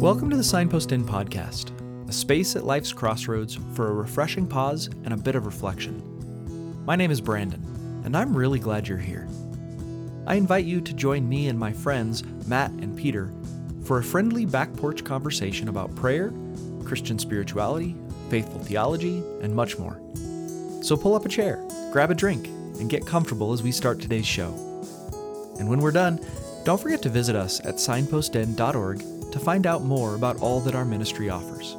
Welcome to the Signpost Inn podcast, a space at life's crossroads for a refreshing pause and a bit of reflection. My name is Brandon, and I'm really glad you're here. I invite you to join me and my friends, Matt and Peter, for a friendly back porch conversation about prayer, Christian spirituality, faithful theology, and much more. So pull up a chair, grab a drink, and get comfortable as we start today's show. And when we're done, don't forget to visit us at signpostinn.org to find out more about all that our ministry offers.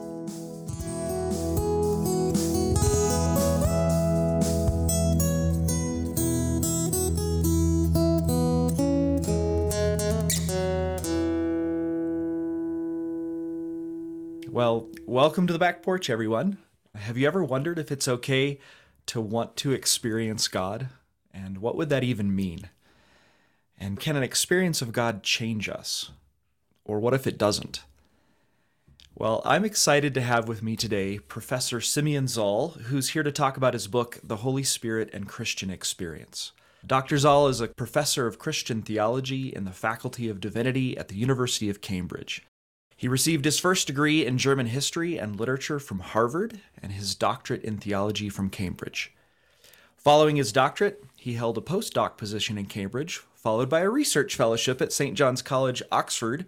Well, welcome to the back porch, everyone. Have you ever wondered if it's okay to want to experience God? And what would that even mean? And can an experience of God change us? Or what if it doesn't? Well, I'm excited to have with me today Professor Simeon Zahl, who's here to talk about his book, The Holy Spirit and Christian Experience. Dr. Zahl is a professor of Christian theology in the Faculty of Divinity at the University of Cambridge. He received his first degree in German history and literature from Harvard and his doctorate in theology from Cambridge. Following his doctorate, he held a postdoc position in Cambridge, followed by a research fellowship at St. John's College, Oxford,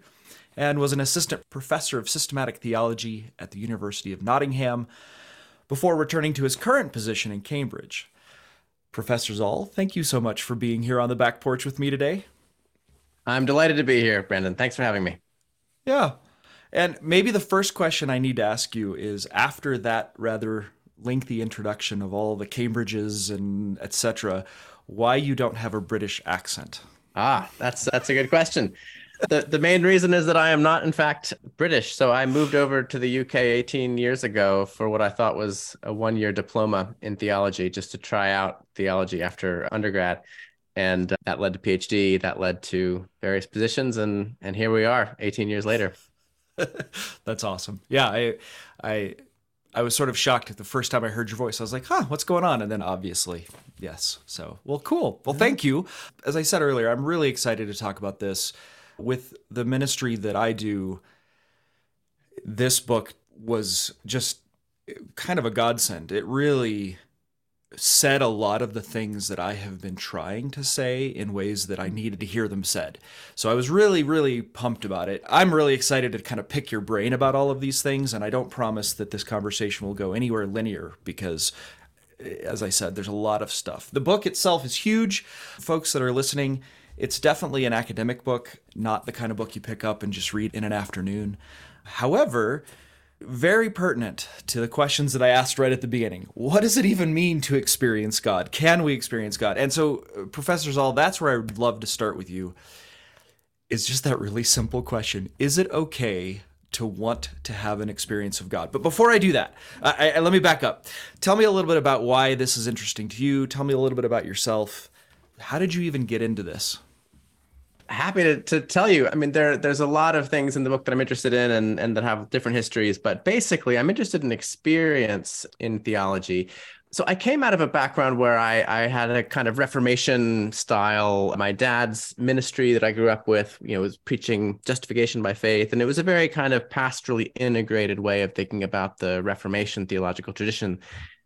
and was an assistant professor of systematic theology at the University of Nottingham before returning to his current position in Cambridge. Professor Zahl, thank you so much for being here on the back porch with me today. I'm delighted to be here, Brandon. Thanks for having me. Yeah. And maybe the first question I need to ask you is, after that rather lengthy introduction of all the Cambridges and et cetera, why you don't have a British accent? That's a good question. The main reason is that I am not, in fact, British. So I moved over to the UK 18 years ago for what I thought was a one-year diploma in theology, just to try out theology after undergrad. And that led to PhD, that led to various positions. And here we are 18 years later. That's awesome. Yeah, I was sort of shocked at the first time I heard your voice. I was like, what's going on? And then obviously, yes. So, well, cool. Well, thank you. As I said earlier, I'm really excited to talk about this. With the ministry that I do, this book was just kind of a godsend. It really said a lot of the things that I have been trying to say in ways that I needed to hear them said. So I was really, really pumped about it. I'm really excited to kind of pick your brain about all of these things, and I don't promise that this conversation will go anywhere linear because, as I said, there's a lot of stuff. The book itself is huge. Folks that are listening, it's definitely an academic book, not the kind of book you pick up and just read in an afternoon. However, very pertinent to the questions that I asked right at the beginning. What does it even mean to experience God? Can we experience God? And so, Professor Zahl, that's where I would love to start with you. It's just that really simple question. Is it okay to want to have an experience of God? But before I do that, let me back up. Tell me a little bit about why this is interesting to you. Tell me a little bit about yourself. How did you even get into this? Happy to tell you. I mean, there's a lot of things in the book that I'm interested in and that have different histories, but basically I'm interested in experience in theology. So I came out of a background where I had a kind of Reformation style. My dad's ministry that I grew up with, was preaching justification by faith. And it was a very kind of pastorally integrated way of thinking about the Reformation theological tradition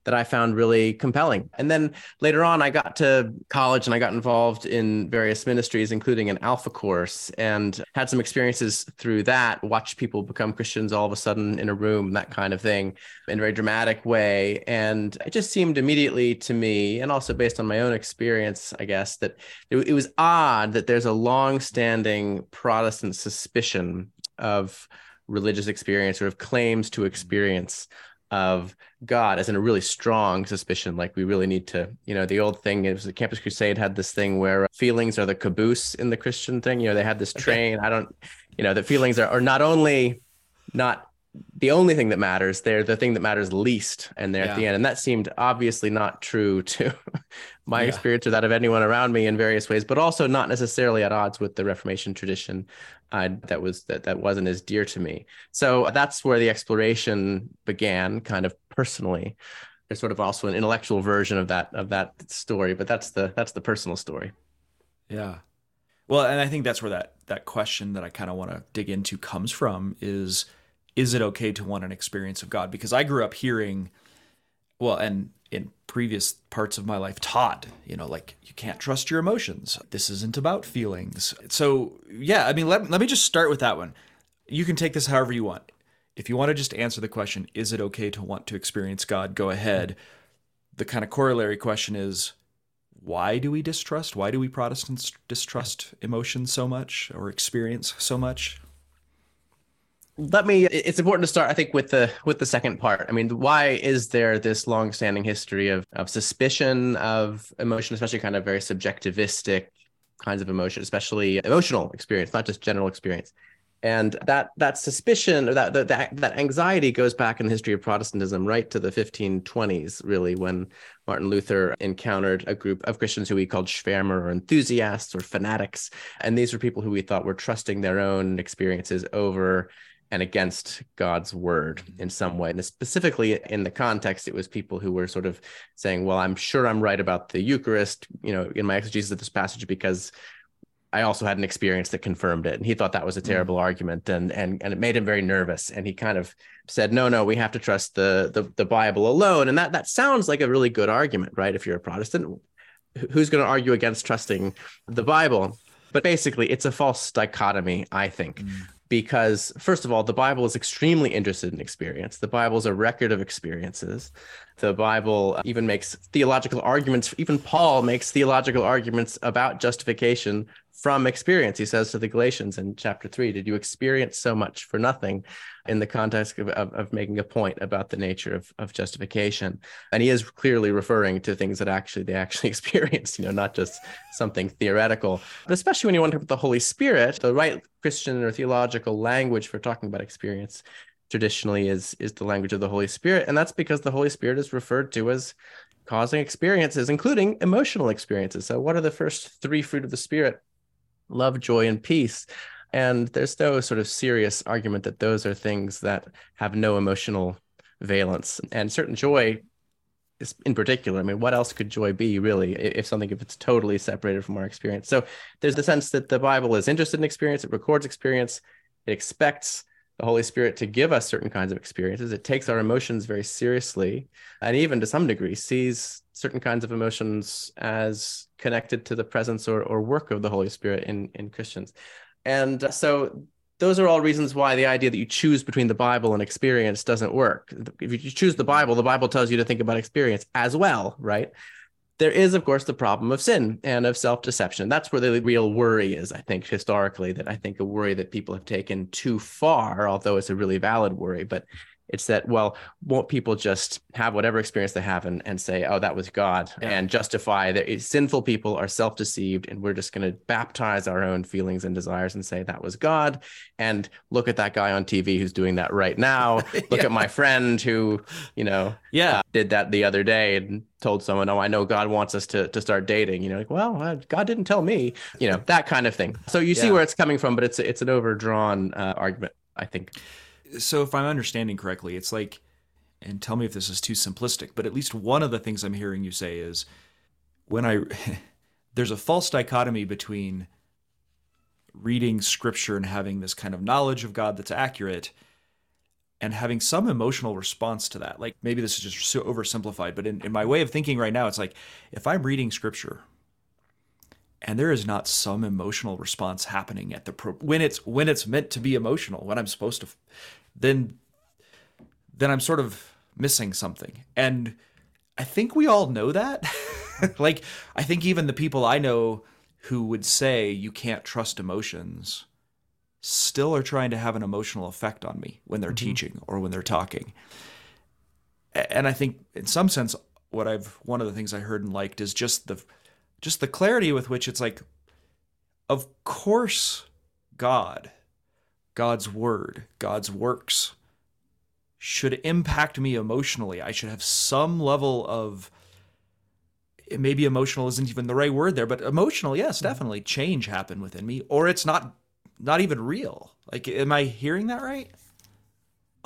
that I found really compelling. And then later on, I got to college and I got involved in various ministries, including an Alpha course, and had some experiences through that, watched people become Christians all of a sudden in a room, that kind of thing, in a very dramatic way. And it just seemed immediately to me, and also based on my own experience, I guess, that it was odd that there's a long-standing Protestant suspicion of religious experience or of claims to experience of God, as in a really strong suspicion, like we really need to, the old thing is the Campus Crusade had this thing where feelings are the caboose in the Christian thing. They had this train. The feelings are not only not the only thing that matters, they're the thing that matters least. And they're at the end. And that seemed obviously not true to my experience or that of anyone around me in various ways, but also not necessarily at odds with the Reformation tradition that wasn't as dear to me. So that's where the exploration began, kind of personally. There's sort of also an intellectual version of that story, but that's the personal story. Yeah. Well, and I think that's where that question that I kind of want to dig into comes from is it okay to want an experience of God? Because I grew up hearing, well, and in previous parts of my life taught, like you can't trust your emotions. This isn't about feelings. So yeah, I mean, let me just start with that one. You can take this however you want. If you want to just answer the question, is it okay to want to experience God? Go ahead. The kind of corollary question is, why do we Protestants distrust emotion so much or experience so much? It's important to start, I think, with the second part. I mean, why is there this longstanding history of suspicion of emotion, especially kind of very subjectivistic kinds of emotion, especially emotional experience, not just general experience? And that suspicion, or that anxiety goes back in the history of Protestantism right to the 1520s, really, when Martin Luther encountered a group of Christians who he called Schwärmer, or enthusiasts, or fanatics. And these were people who we thought were trusting their own experiences over and against God's word in some way. And specifically in the context, it was people who were sort of saying, well, I'm sure I'm right about the Eucharist, in my exegesis of this passage, because I also had an experience that confirmed it. And he thought that was a terrible argument, and it made him very nervous. And he kind of said, no, we have to trust the Bible alone. And that sounds like a really good argument, right? If you're a Protestant, who's going to argue against trusting the Bible? But basically, it's a false dichotomy, I think, because first of all, the Bible is extremely interested in experience. The Bible is a record of experiences. The Bible even makes theological arguments. Even Paul makes theological arguments about justification from experience. He says to the Galatians in chapter 3, did you experience so much for nothing, in the context of making a point about the nature of justification. And he is clearly referring to things that they actually experienced, not just something theoretical. But especially when you want to talk about the Holy Spirit, the right Christian or theological language for talking about experience traditionally is the language of the Holy Spirit. And that's because the Holy Spirit is referred to as causing experiences, including emotional experiences. So what are the first three fruit of the Spirit? Love, joy, and peace. And there's no sort of serious argument that those are things that have no emotional valence. And certain joy is in particular. I mean, what else could joy be, really, if it's totally separated from our experience? So there's the sense that the Bible is interested in experience. It records experience. It expects the Holy Spirit to give us certain kinds of experiences. It takes our emotions very seriously, and even to some degree sees certain kinds of emotions as connected to the presence or work of the Holy Spirit in Christians. And so those are all reasons why the idea that you choose between the Bible and experience doesn't work. If you choose the Bible tells you to think about experience as well, right? There is, of course, the problem of sin and of self-deception. That's where the real worry is, I think, historically, a worry that people have taken too far, although it's a really valid worry. But it's that, well, won't people just have whatever experience they have and say, oh, that was God, and justify that sinful people are self-deceived, and we're just going to baptize our own feelings and desires and say that was God. And look at that guy on TV who's doing that right now. Look at my friend who, did that the other day and told someone, oh, I know God wants us to start dating. God didn't tell me, that kind of thing. So you see where it's coming from, but it's an overdrawn argument, I think. So if I'm understanding correctly, it's like, and tell me if this is too simplistic, but at least one of the things I'm hearing you say is there's a false dichotomy between reading scripture and having this kind of knowledge of God that's accurate, and having some emotional response to that. Like, maybe this is just so oversimplified, but in my way of thinking right now, it's like, if I'm reading scripture and there is not some emotional response happening when it's meant to be emotional, when I'm supposed to, then I'm sort of missing something. And I think we all know that. Like, I think even the people I know who would say you can't trust emotions still are trying to have an emotional effect on me when they're teaching or when they're talking. And I think in some sense, one of the things I heard and liked is just the clarity with which it's like, of course, God, God's word, God's works should impact me emotionally. I should have some level of, maybe emotional isn't even the right word there, but emotional, yes, definitely change happen within me, or it's not even real. Like, am I hearing that right?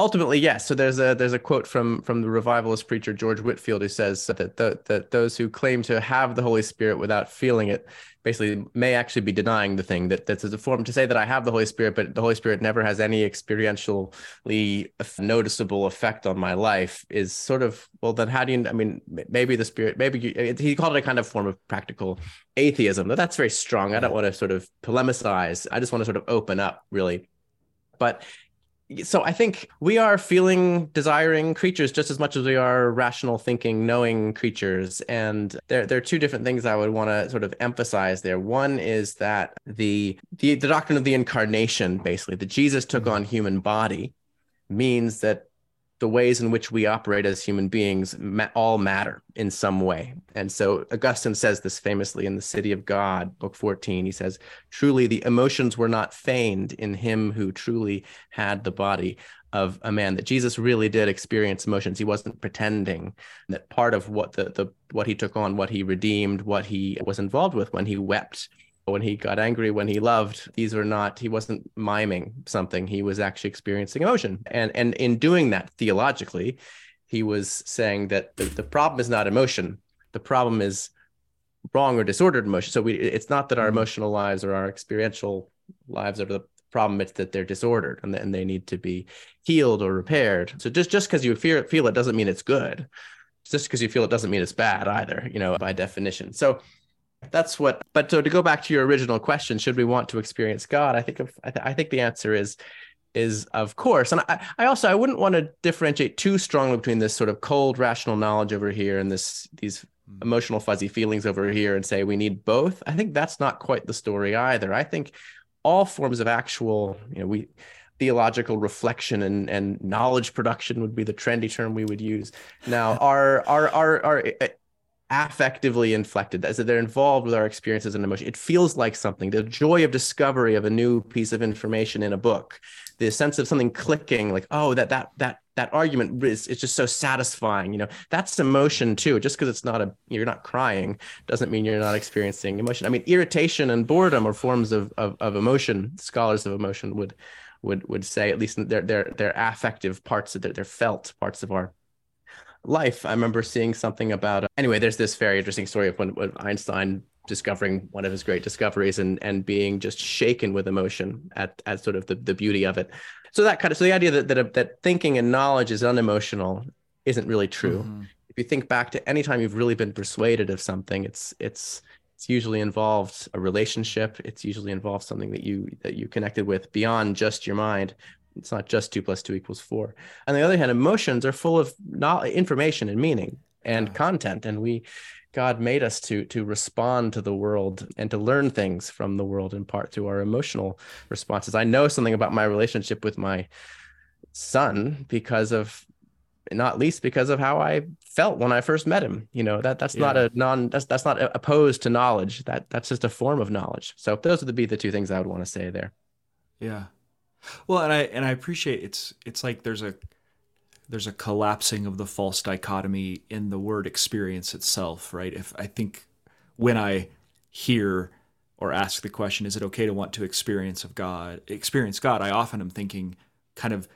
Ultimately, yes. So there's a quote from the revivalist preacher George Whitefield, who says that that those who claim to have the Holy Spirit without feeling it basically may actually be denying the thing. That's a form to say that I have the Holy Spirit, but the Holy Spirit never has any experientially noticeable effect on my life is sort of, well, then how do you, I mean, maybe the Spirit, he called it a kind of form of practical atheism. Now, that's very strong. I don't want to sort of polemicize. I just want to sort of open up, really. But so I think we are feeling, desiring creatures just as much as we are rational thinking, knowing creatures. And there are two different things I would want to sort of emphasize there. One is that the doctrine of the incarnation, basically, that Jesus took on human body, means that the ways in which we operate as human beings all matter in some way. And so Augustine says this famously in The City of God, Book 14. He says, "Truly, the emotions were not feigned in him who truly had the body of a man," that Jesus really did experience emotions. He wasn't pretending. That part of what what he took on, what he redeemed, what he was involved with when he wept, when he got angry, when he loved, he wasn't miming something. He was actually experiencing emotion. And in doing that theologically, he was saying that the problem is not emotion. The problem is wrong or disordered emotion. So it's not that our emotional lives or our experiential lives are the problem. It's that they're disordered and they need to be healed or repaired. So just because you feel it doesn't mean it's good. Just because you feel it doesn't mean it's bad either, by definition. So that's what, but so to go back to your original question, should we want to experience God? I think the answer is of course. And I also wouldn't want to differentiate too strongly between this sort of cold rational knowledge over here and these emotional fuzzy feelings over here and say we need both. I think that's not quite the story either. I think all forms of actual, theological reflection and knowledge production would be the trendy term we would use now, are affectively inflected, as they're involved with our experiences and emotion. It feels like something, the joy of discovery of a new piece of information in a book, the sense of something clicking, like, oh, that argument is just so satisfying. That's emotion too. Just because you're not crying doesn't mean you're not experiencing emotion. I mean, irritation and boredom are forms of emotion. Scholars of emotion would say, at least their affective parts, their felt parts of our life. I remember seeing something about, anyway, there's this very interesting story of when Einstein discovering one of his great discoveries and being just shaken with emotion at sort of the beauty of it. So so the idea that thinking and knowledge is unemotional isn't really true. Mm-hmm. If you think back to any time you've really been persuaded of something, it's usually involved a relationship. It's usually involved something that you connected with beyond just your mind. It's not just 2 + 2 = 4. On the other hand, emotions are full of information and meaning and content. And God made us to respond to the world and to learn things from the world in part through our emotional responses. I know something about my relationship with my son not least because of how I felt when I first met him. That's not opposed to knowledge. That's just a form of knowledge. So those would be the two things I would want to say there. Yeah. Well, and I appreciate it's like there's a collapsing of the false dichotomy in the word experience itself, right? If I think when I hear or ask the question, is it okay to want to experience God, I often am thinking kind of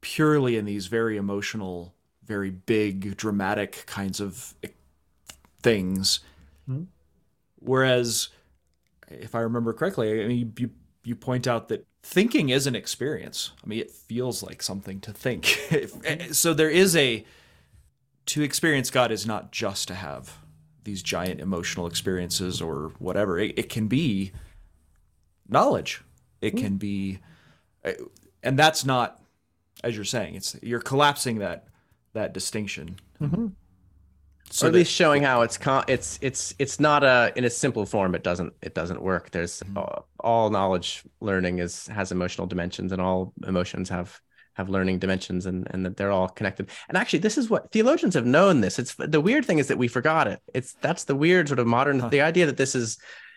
purely in these very emotional, very big, dramatic kinds of things. Mm-hmm. Whereas if I remember correctly, I mean, you point out that thinking is an experience. I mean, it feels like something to think. So to experience God is not just to have these giant emotional experiences or whatever. It can be knowledge. It can be, and that's not, as you're saying, you're collapsing that distinction. Mm-hmm. So or at least showing how it's not in a simple form. It doesn't work. There's all knowledge learning has emotional dimensions, and all emotions have learning dimensions, and that they're all connected. And actually, this is what theologians have known. This it's the weird thing is that we forgot it. That's the weird sort of modern the idea that this is.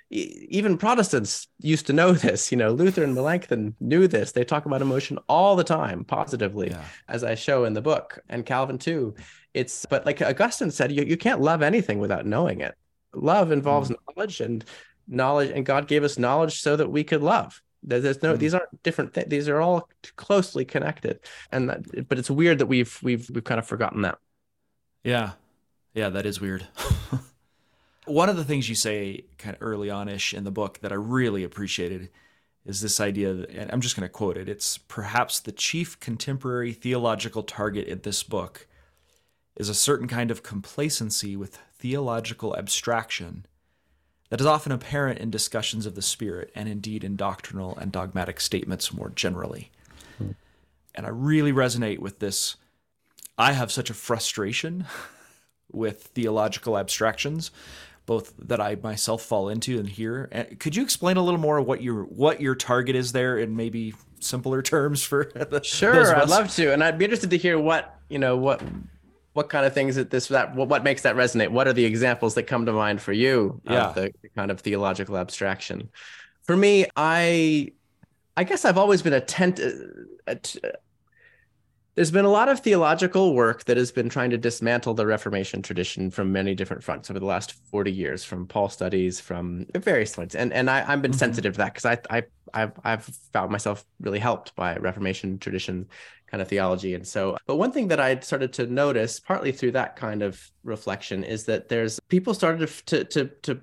Even Protestants used to know this, Luther and Melanchthon knew this. They talk about emotion all the time, positively, as I show in the book, and Calvin too. But like Augustine said, you can't love anything without knowing it. Love involves knowledge, and God gave us knowledge so that we could love. There's no, these aren't different things. These are all closely connected. And that, but it's weird that we've kind of forgotten that. Yeah. Yeah, that is weird. One of the things you say kind of early on-ish in the book that I really appreciated is this idea, that, and I'm just going to quote it, it's perhaps the chief contemporary theological target in this book is a certain kind of complacency with theological abstraction that is often apparent in discussions of the Spirit and indeed in doctrinal and dogmatic statements more generally. Mm-hmm. And I really resonate with this. I have such a frustration with theological abstractions, both that I myself fall into and hear. And could you explain a little more what your target is there in maybe simpler terms for the, sure, those of us? I'd love to. And I'd be interested to hear what kind of things that what makes that resonate? What are the examples that come to mind for you of the kind of theological abstraction? For me, I guess I've always been there's been a lot of theological work that has been trying to dismantle the Reformation tradition from many different fronts over the last 40 years, from Paul studies, from various points. And I've been sensitive to that because I've found myself really helped by Reformation tradition kind of theology. And so, but one thing that I started to notice, partly through that kind of reflection, is that there's people started to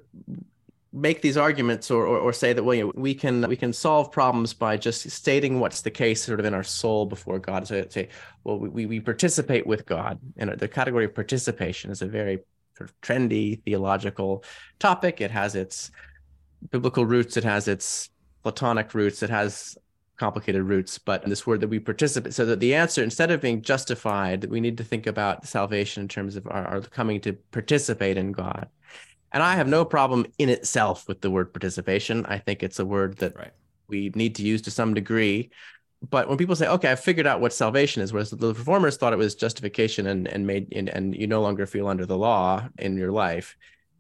make these arguments or say that, well, you know, we can solve problems by just stating what's the case sort of in our soul before God. So say, well, we participate with God, and the category of participation is a very sort of trendy theological topic. It has its biblical roots, it has its Platonic roots, it has complicated roots, but this word that we participate, so that the answer, instead of being justified, we need to think about salvation in terms of our coming to participate in God. And I have no problem in itself with the word participation. I think it's a word that we need to use to some degree. But when people say, okay, I figured out what salvation is, whereas the Reformers thought it was justification and you no longer feel under the law in your life,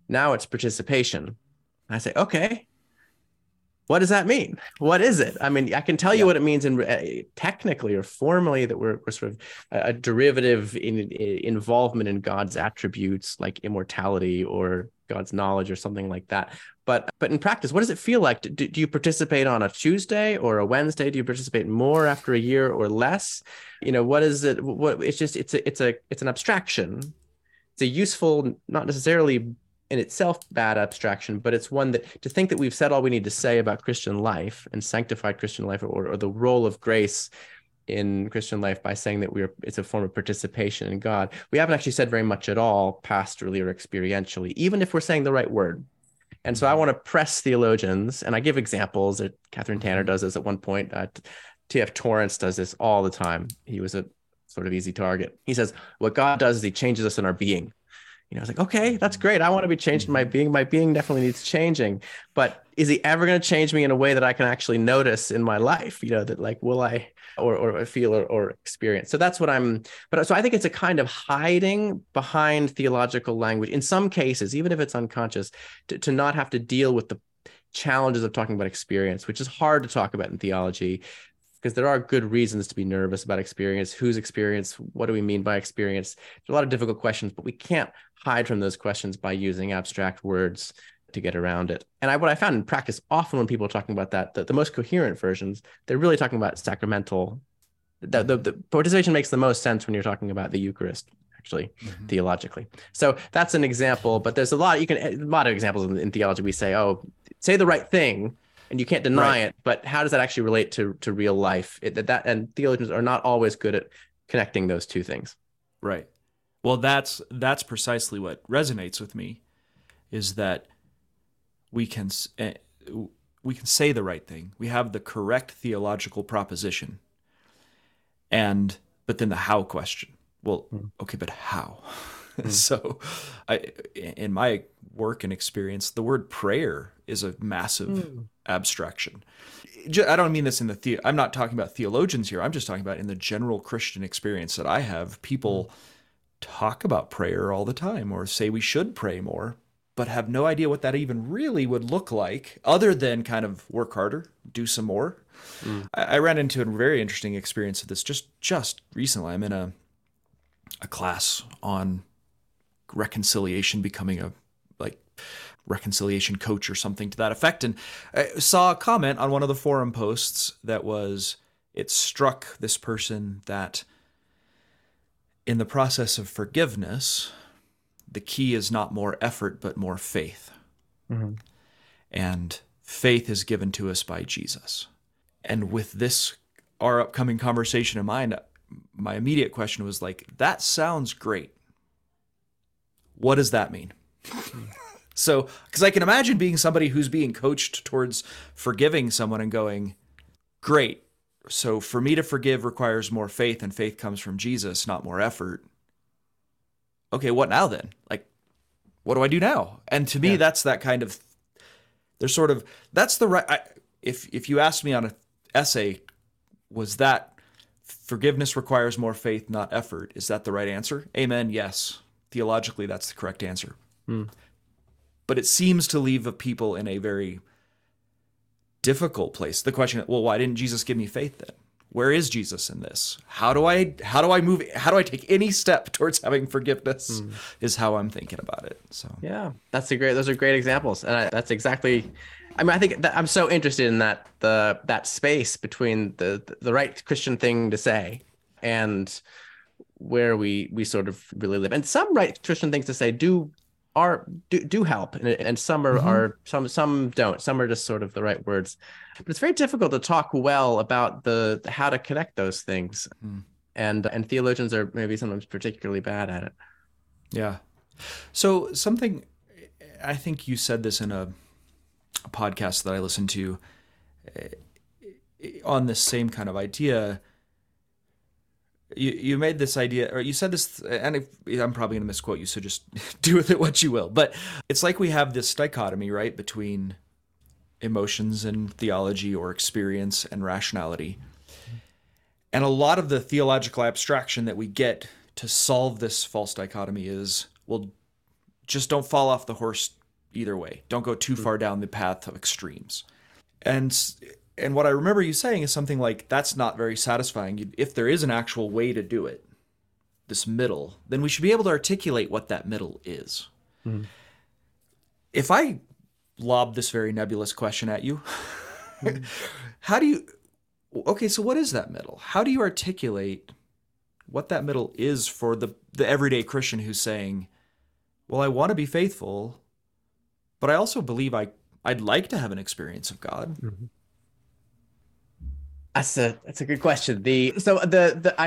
now it's participation. I say, okay, what does that mean? What is it? I mean, I can tell you what it means in technically or formally, that we're sort of a derivative in involvement in God's attributes like immortality or God's knowledge or something like that. But in practice, what does it feel like? Do you participate on a Tuesday or a Wednesday? Do you participate more after a year or less? You know, what is it? It's an abstraction. It's a useful, not necessarily in itself bad abstraction, but it's one that, to think that we've said all we need to say about Christian life and sanctified Christian life or the role of grace in Christian life by saying that it's a form of participation in God, we haven't actually said very much at all pastorally or experientially, even if we're saying the right word. And so I want to press theologians, and I give examples. That Catherine Tanner does this at one point. T.F. Torrance does this all the time. He was a sort of easy target. He says, what God does is he changes us in our being. You know, I was like, okay, that's great. I want to be changed in my being. My being definitely needs changing. But is he ever going to change me in a way that I can actually notice in my life? You know, that like, will I or feel or experience? So that's what I think it's a kind of hiding behind theological language in some cases, even if it's unconscious, to not have to deal with the challenges of talking about experience, which is hard to talk about in theology, because there are good reasons to be nervous about experience. Whose experience? What do we mean by experience? There's a lot of difficult questions, but we can't hide from those questions by using abstract words to get around it. And what I found in practice, often when people are talking about that, the most coherent versions, they're really talking about sacramental. The participation makes the most sense when you're talking about the Eucharist, actually, theologically. So that's an example, but there's a lot of examples in theology. We say, oh, say the right thing, and you can't deny it, but how does that actually relate to real life? And theologians are not always good at connecting those two things. Right. Well, that's precisely what resonates with me, is that we can say the right thing. We have the correct theological proposition, but then the how question. Well, okay, but how? So in my work and experience, the word prayer is a massive abstraction. I don't mean this in I'm not talking about theologians here. I'm just talking about in the general Christian experience that I have, people talk about prayer all the time or say we should pray more, but have no idea what that even really would look like other than kind of work harder, do some more. I ran into a very interesting experience of this just recently. I'm in a class on reconciliation becoming a like reconciliation coach or something to that effect. And I saw a comment on one of the forum posts that was, it struck this person that in the process of forgiveness, the key is not more effort, but more faith. Mm-hmm. And faith is given to us by Jesus. And with this, our upcoming conversation in mind, my immediate question was like, that sounds great. What does that mean? So, because I can imagine being somebody who's being coached towards forgiving someone and going, great. So for me to forgive requires more faith, and faith comes from Jesus, not more effort. Okay, what now then? Like, what do I do now? And to me, that's that kind of, there's sort of, that's the right, if you asked me on an essay, was that forgiveness requires more faith, not effort? Is that the right answer? Amen, yes. Theologically, that's the correct answer. Mm. But it seems to leave people in a very difficult place. The question, well, why didn't Jesus give me faith then? Where is Jesus in this? How do I take any step towards having forgiveness is how I'm thinking about it. So yeah, those are great examples. And that's exactly, I mean, I think that I'm so interested in that space between the right Christian thing to say and where we sort of really live. And some right Christian things to say do help, and some are, mm-hmm. some don't. Some are just sort of the right words, but it's very difficult to talk well about the how to connect those things, and theologians are maybe sometimes particularly bad at it. Yeah. So something, I think you said this in a podcast that I listened to on this same kind of idea. You made this idea, or you said this, and I'm probably going to misquote you, so just do with it what you will. But it's like we have this dichotomy, right, between emotions and theology, or experience and rationality. And a lot of the theological abstraction that we get to solve this false dichotomy is, well, just don't fall off the horse either way. Don't go too far down the path of extremes. And what I remember you saying is something like, that's not very satisfying. If there is an actual way to do it, this middle, then we should be able to articulate what that middle is. Mm-hmm. If I lob this very nebulous question at you, so what is that middle? How do you articulate what that middle is for the everyday Christian who's saying, well, I want to be faithful, but I also believe I'd like to have an experience of God. Mm-hmm. That's a good question. I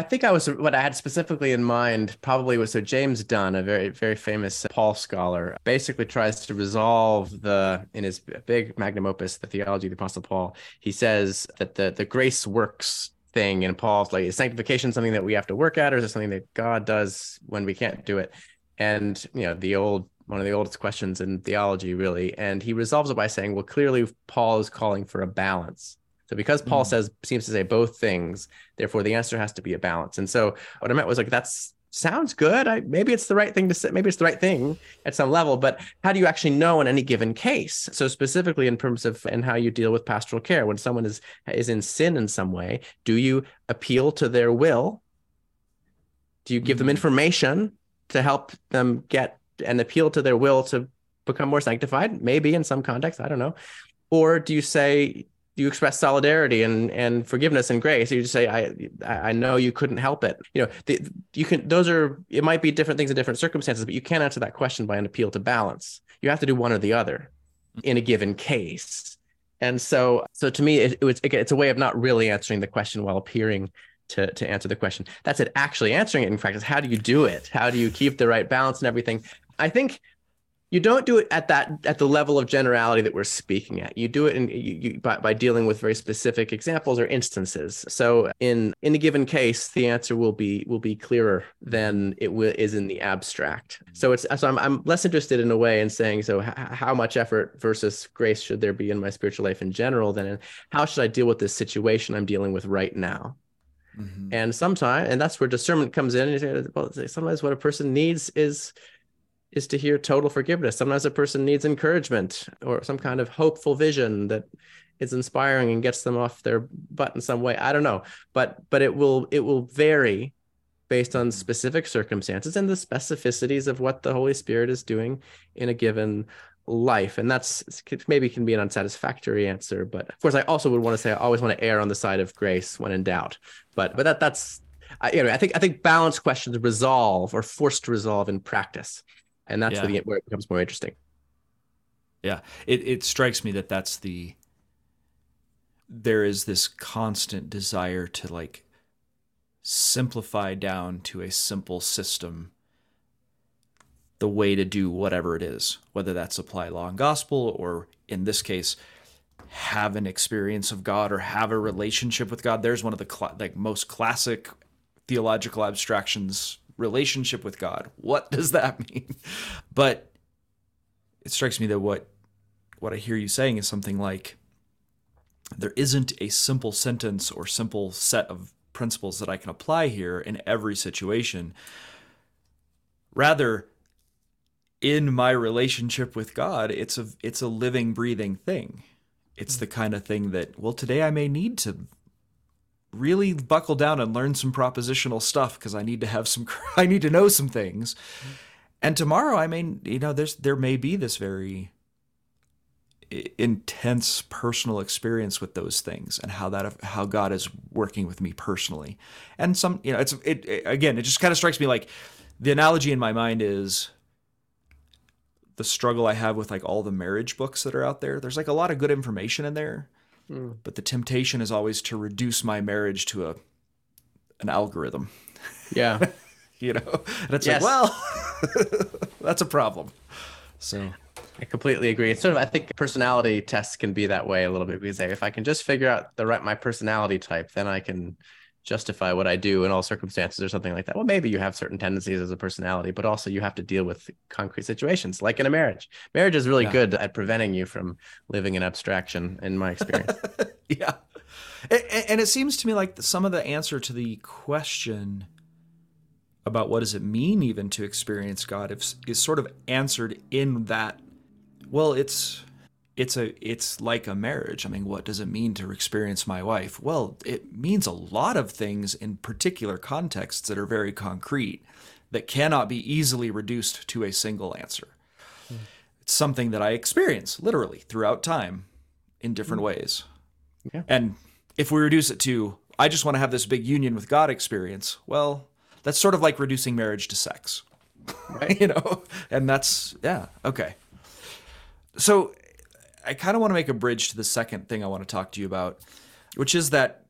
think what I had specifically in mind probably was, so James Dunn, a very, very famous Paul scholar, basically tries to resolve in his big magnum opus, The Theology of the Apostle Paul. He says that the grace works thing in Paul's, like, is sanctification something that we have to work at, or is it something that God does when we can't do it? And, you know, one of the oldest questions in theology, really. And he resolves it by saying, well, clearly Paul is calling for a balance. So because Paul seems to say both things, therefore the answer has to be a balance. And so what I meant was, like, that sounds good. Maybe it's the right thing to say. Maybe it's the right thing at some level, but how do you actually know in any given case? So specifically in terms of, and how you deal with pastoral care, when someone is in sin in some way, do you appeal to their will? Do you give them information to help them get and appeal to their will to become more sanctified? Maybe in some context, I don't know. Or do you say, you express solidarity and forgiveness and grace? You just say, I know you couldn't help it. You know, it might be different things in different circumstances, but you can't answer that question by an appeal to balance. You have to do one or the other in a given case. And so to me, it's a way of not really answering the question while appearing to answer the question. That's it. Actually answering it in practice. How do you do it? How do you keep the right balance and everything? I think you don't do it at the level of generality that we're speaking at. You do it by dealing with very specific examples or instances. So in a given case, the answer will be clearer than it is in the abstract. So I'm less interested in a way in saying, so how much effort versus grace should there be in my spiritual life in general, than in how should I deal with this situation I'm dealing with right now. Mm-hmm. And sometimes, and that's where discernment comes in. And you say, well, sometimes what a person needs is to hear total forgiveness. Sometimes a person needs encouragement or some kind of hopeful vision that is inspiring and gets them off their butt in some way. I don't know, but it will vary based on specific circumstances and the specificities of what the Holy Spirit is doing in a given life. And that's maybe can be an unsatisfactory answer. But of course, I also would want to say I always want to err on the side of grace when in doubt. But that's I think balanced questions resolve or forced to resolve in practice, and that's where it becomes more interesting. Yeah, it strikes me that's there is this constant desire to like simplify down to a simple system the way to do whatever it is, whether that's apply law and gospel, or in this case, have an experience of God or have a relationship with God. There's one of the most classic theological abstractions, relationship with God. What does that mean? But it strikes me that what I hear you saying is something like, there isn't a simple sentence or simple set of principles that I can apply here in every situation. Rather, in my relationship with God, it's a living, breathing thing. It's the kind of thing that, well, today I may need to really buckle down and learn some propositional stuff because I need to have I need to know some things. Mm-hmm. And tomorrow I may, there may be this very intense personal experience with those things and how God is working with me personally. And it just kind of strikes me like the analogy in my mind is the struggle I have with like all the marriage books that are out there. There's like a lot of good information in there, but the temptation is always to reduce my marriage to an algorithm. Yeah. And it's like, well, that's a problem. So I completely agree. It's sort of, I think personality tests can be that way a little bit, because if I can just figure out my personality type, then I can justify what I do in all circumstances or something like that. Well, maybe you have certain tendencies as a personality, but also you have to deal with concrete situations, like in a marriage. Marriage is really good at preventing you from living in abstraction, in my experience. Yeah. And it seems to me like some of the answer to the question about what does it mean even to experience God is sort of answered in that, well, it's like a marriage. I mean, what does it mean to experience my wife? Well, it means a lot of things in particular contexts that are very concrete, that cannot be easily reduced to a single answer. Mm. It's something that I experience literally throughout time in different ways. Yeah. And if we reduce it to, I just want to have this big union with God experience, well, that's sort of like reducing marriage to sex, right? And that's, okay. So I kind of want to make a bridge to the second thing I want to talk to you about, which is that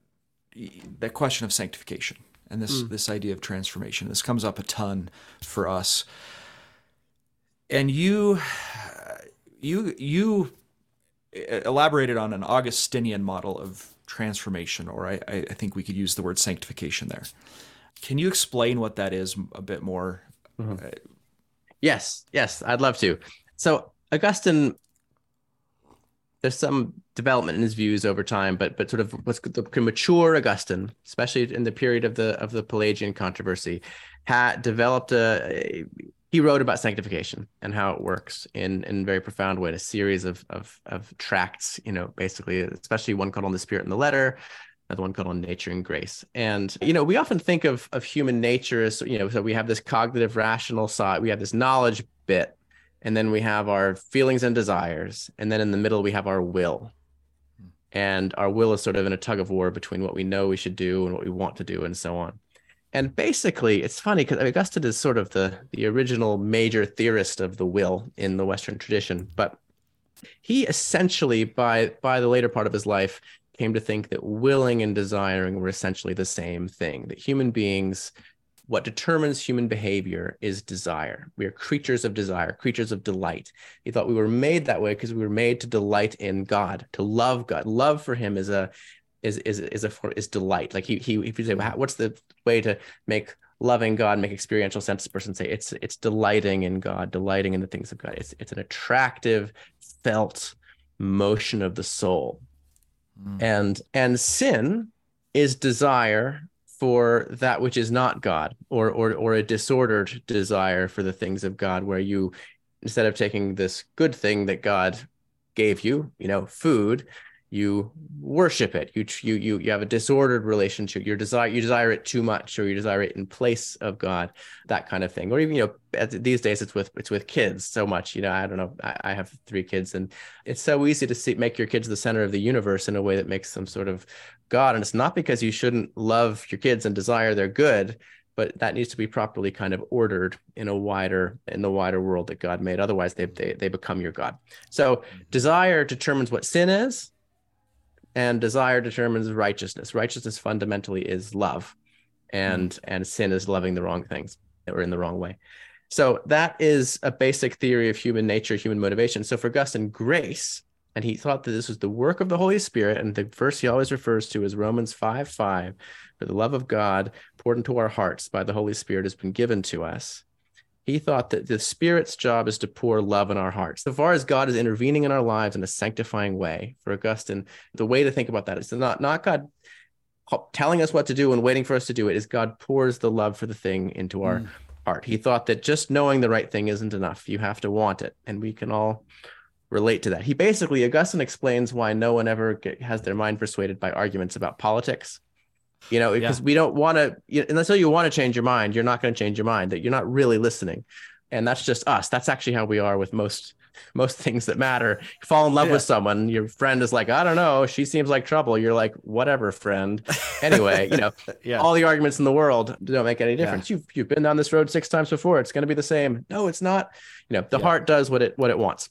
question of sanctification and this idea of transformation. This comes up a ton for us. And you elaborated on an Augustinian model of transformation, or I think we could use the word sanctification there. Can you explain what that is a bit more? Mm-hmm. Yes, I'd love to. So Augustine, there's some development in his views over time, but sort of what's the mature Augustine, especially in the period of the Pelagian controversy, had developed he wrote about sanctification and how it works in a very profound way, in a series of tracts, basically, especially one called On the Spirit and the Letter, another one called On Nature and Grace. And, we often think of human nature as, so we have this cognitive rational side, we have this knowledge bit, and then we have our feelings and desires. And then in the middle, we have our will. And our will is sort of in a tug of war between what we know we should do and what we want to do and so on. And basically, it's funny because Augustine is sort of the original major theorist of the will in the Western tradition. But he essentially, by the later part of his life, came to think that willing and desiring were essentially the same thing, that human beings, what determines human behavior is desire. We are creatures of desire, creatures of delight. He thought we were made that way because we were made to delight in God, to love God. Love for him is delight. Like if you say, well, what's the way to make loving God make experiential sense to a person? Say it's delighting in God, delighting in the things of God. It's an attractive, felt motion of the soul. And sin is desire for that which is not God, or a disordered desire for the things of God, where you, instead of taking this good thing that God gave you, food, you worship it. You have a disordered relationship. You desire it too much, or you desire it in place of God, that kind of thing. Or even, these days it's with kids so much. I don't know. I have 3 kids, and it's so easy to make your kids the center of the universe in a way that makes them sort of God. And it's not because you shouldn't love your kids and desire their good, but that needs to be properly kind of ordered in the wider world that God made. Otherwise, they become your God. So desire determines what sin is, and desire determines righteousness. Righteousness fundamentally is love, and sin is loving the wrong things or in the wrong way. So that is a basic theory of human nature, human motivation. So for Augustine, grace, and he thought that this was the work of the Holy Spirit, and the verse he always refers to is Romans 5:5, for the love of God poured into our hearts by the Holy Spirit has been given to us. He thought that the Spirit's job is to pour love in our hearts. So far as God is intervening in our lives in a sanctifying way, for Augustine, the way to think about that is not God telling us what to do and waiting for us to do it, is God pours the love for the thing into our heart. He thought that just knowing the right thing isn't enough. You have to want it, and we can all relate to that. Augustine explains why no one ever has their mind persuaded by arguments about politics, because we don't want to, unless you want to change your mind, you're not going to change your mind, that you're not really listening. And that's just us. That's actually how we are with most things that matter. You fall in love with someone, your friend is like, I don't know, she seems like trouble. You're like, whatever, friend. Anyway, all the arguments in the world don't make any difference. You've been down this road 6 times before. It's going to be the same. No, it's not. The heart does what it wants.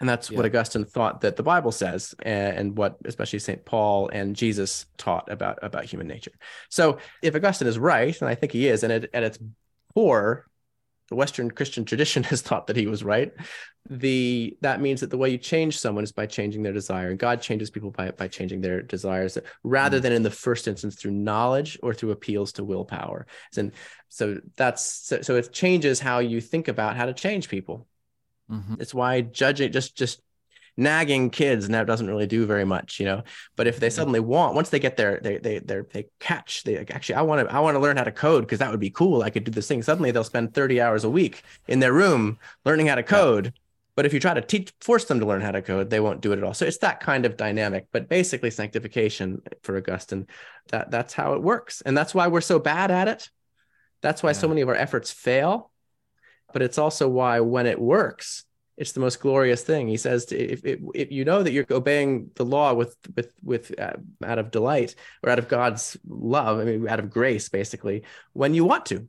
And that's what Augustine thought that the Bible says, and what especially St. Paul and Jesus taught about human nature. So if Augustine is right, and I think he is, and at its core, the Western Christian tradition has taught that he was right, that means that the way you change someone is by changing their desire. And God changes people by changing their desires, rather than in the first instance through knowledge or through appeals to willpower. And so it changes how you think about how to change people. Mm-hmm. It's why judging, just nagging kids now doesn't really do very much, But if they suddenly once they get there, I want to learn how to code because that would be cool. I could do this thing. Suddenly they'll spend 30 hours a week in their room learning how to code. Yeah. But if you try to force them to learn how to code, they won't do it at all. So it's that kind of dynamic. But basically, sanctification for Augustine, that's how it works, and that's why we're so bad at it. That's why so many of our efforts fail. But it's also why, when it works, it's the most glorious thing. He says, if you know that you're obeying the law with out of delight, or out of God's love, out of grace, basically, when you want to.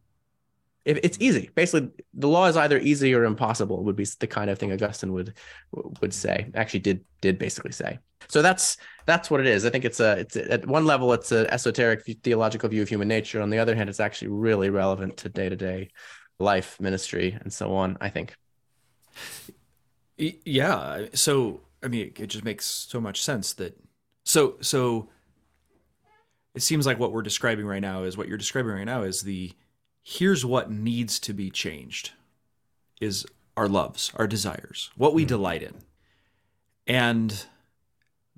If it's easy, basically, the law is either easy or impossible, would be the kind of thing Augustine would say. Actually, did basically say. So that's what it is. I think at one level, it's an esoteric theological view of human nature. On the other hand, it's actually really relevant to day-to-day life, ministry, and so on, I think. Yeah. So, it just makes so much sense that, so it seems like what you're describing right now is here's what needs to be changed is our loves, our desires, what we delight in. And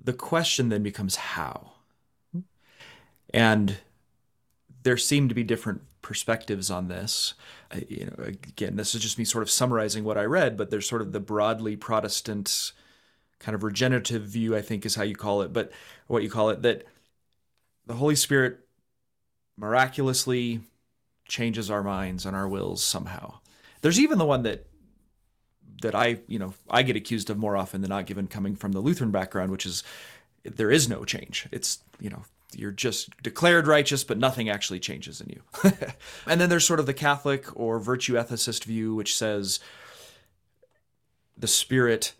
the question then becomes how. And there seem to be different perspectives on this. Again, this is just me sort of summarizing what I read, but there's sort of the broadly Protestant kind of regenerative view, I think is how you call it, that the Holy Spirit miraculously changes our minds and our wills somehow. There's even the one that I get accused of more often than not, given coming from the Lutheran background, which is there is no change. It's, you're just declared righteous, but nothing actually changes in you. And then there's sort of the Catholic or virtue ethicist view, which says the Spirit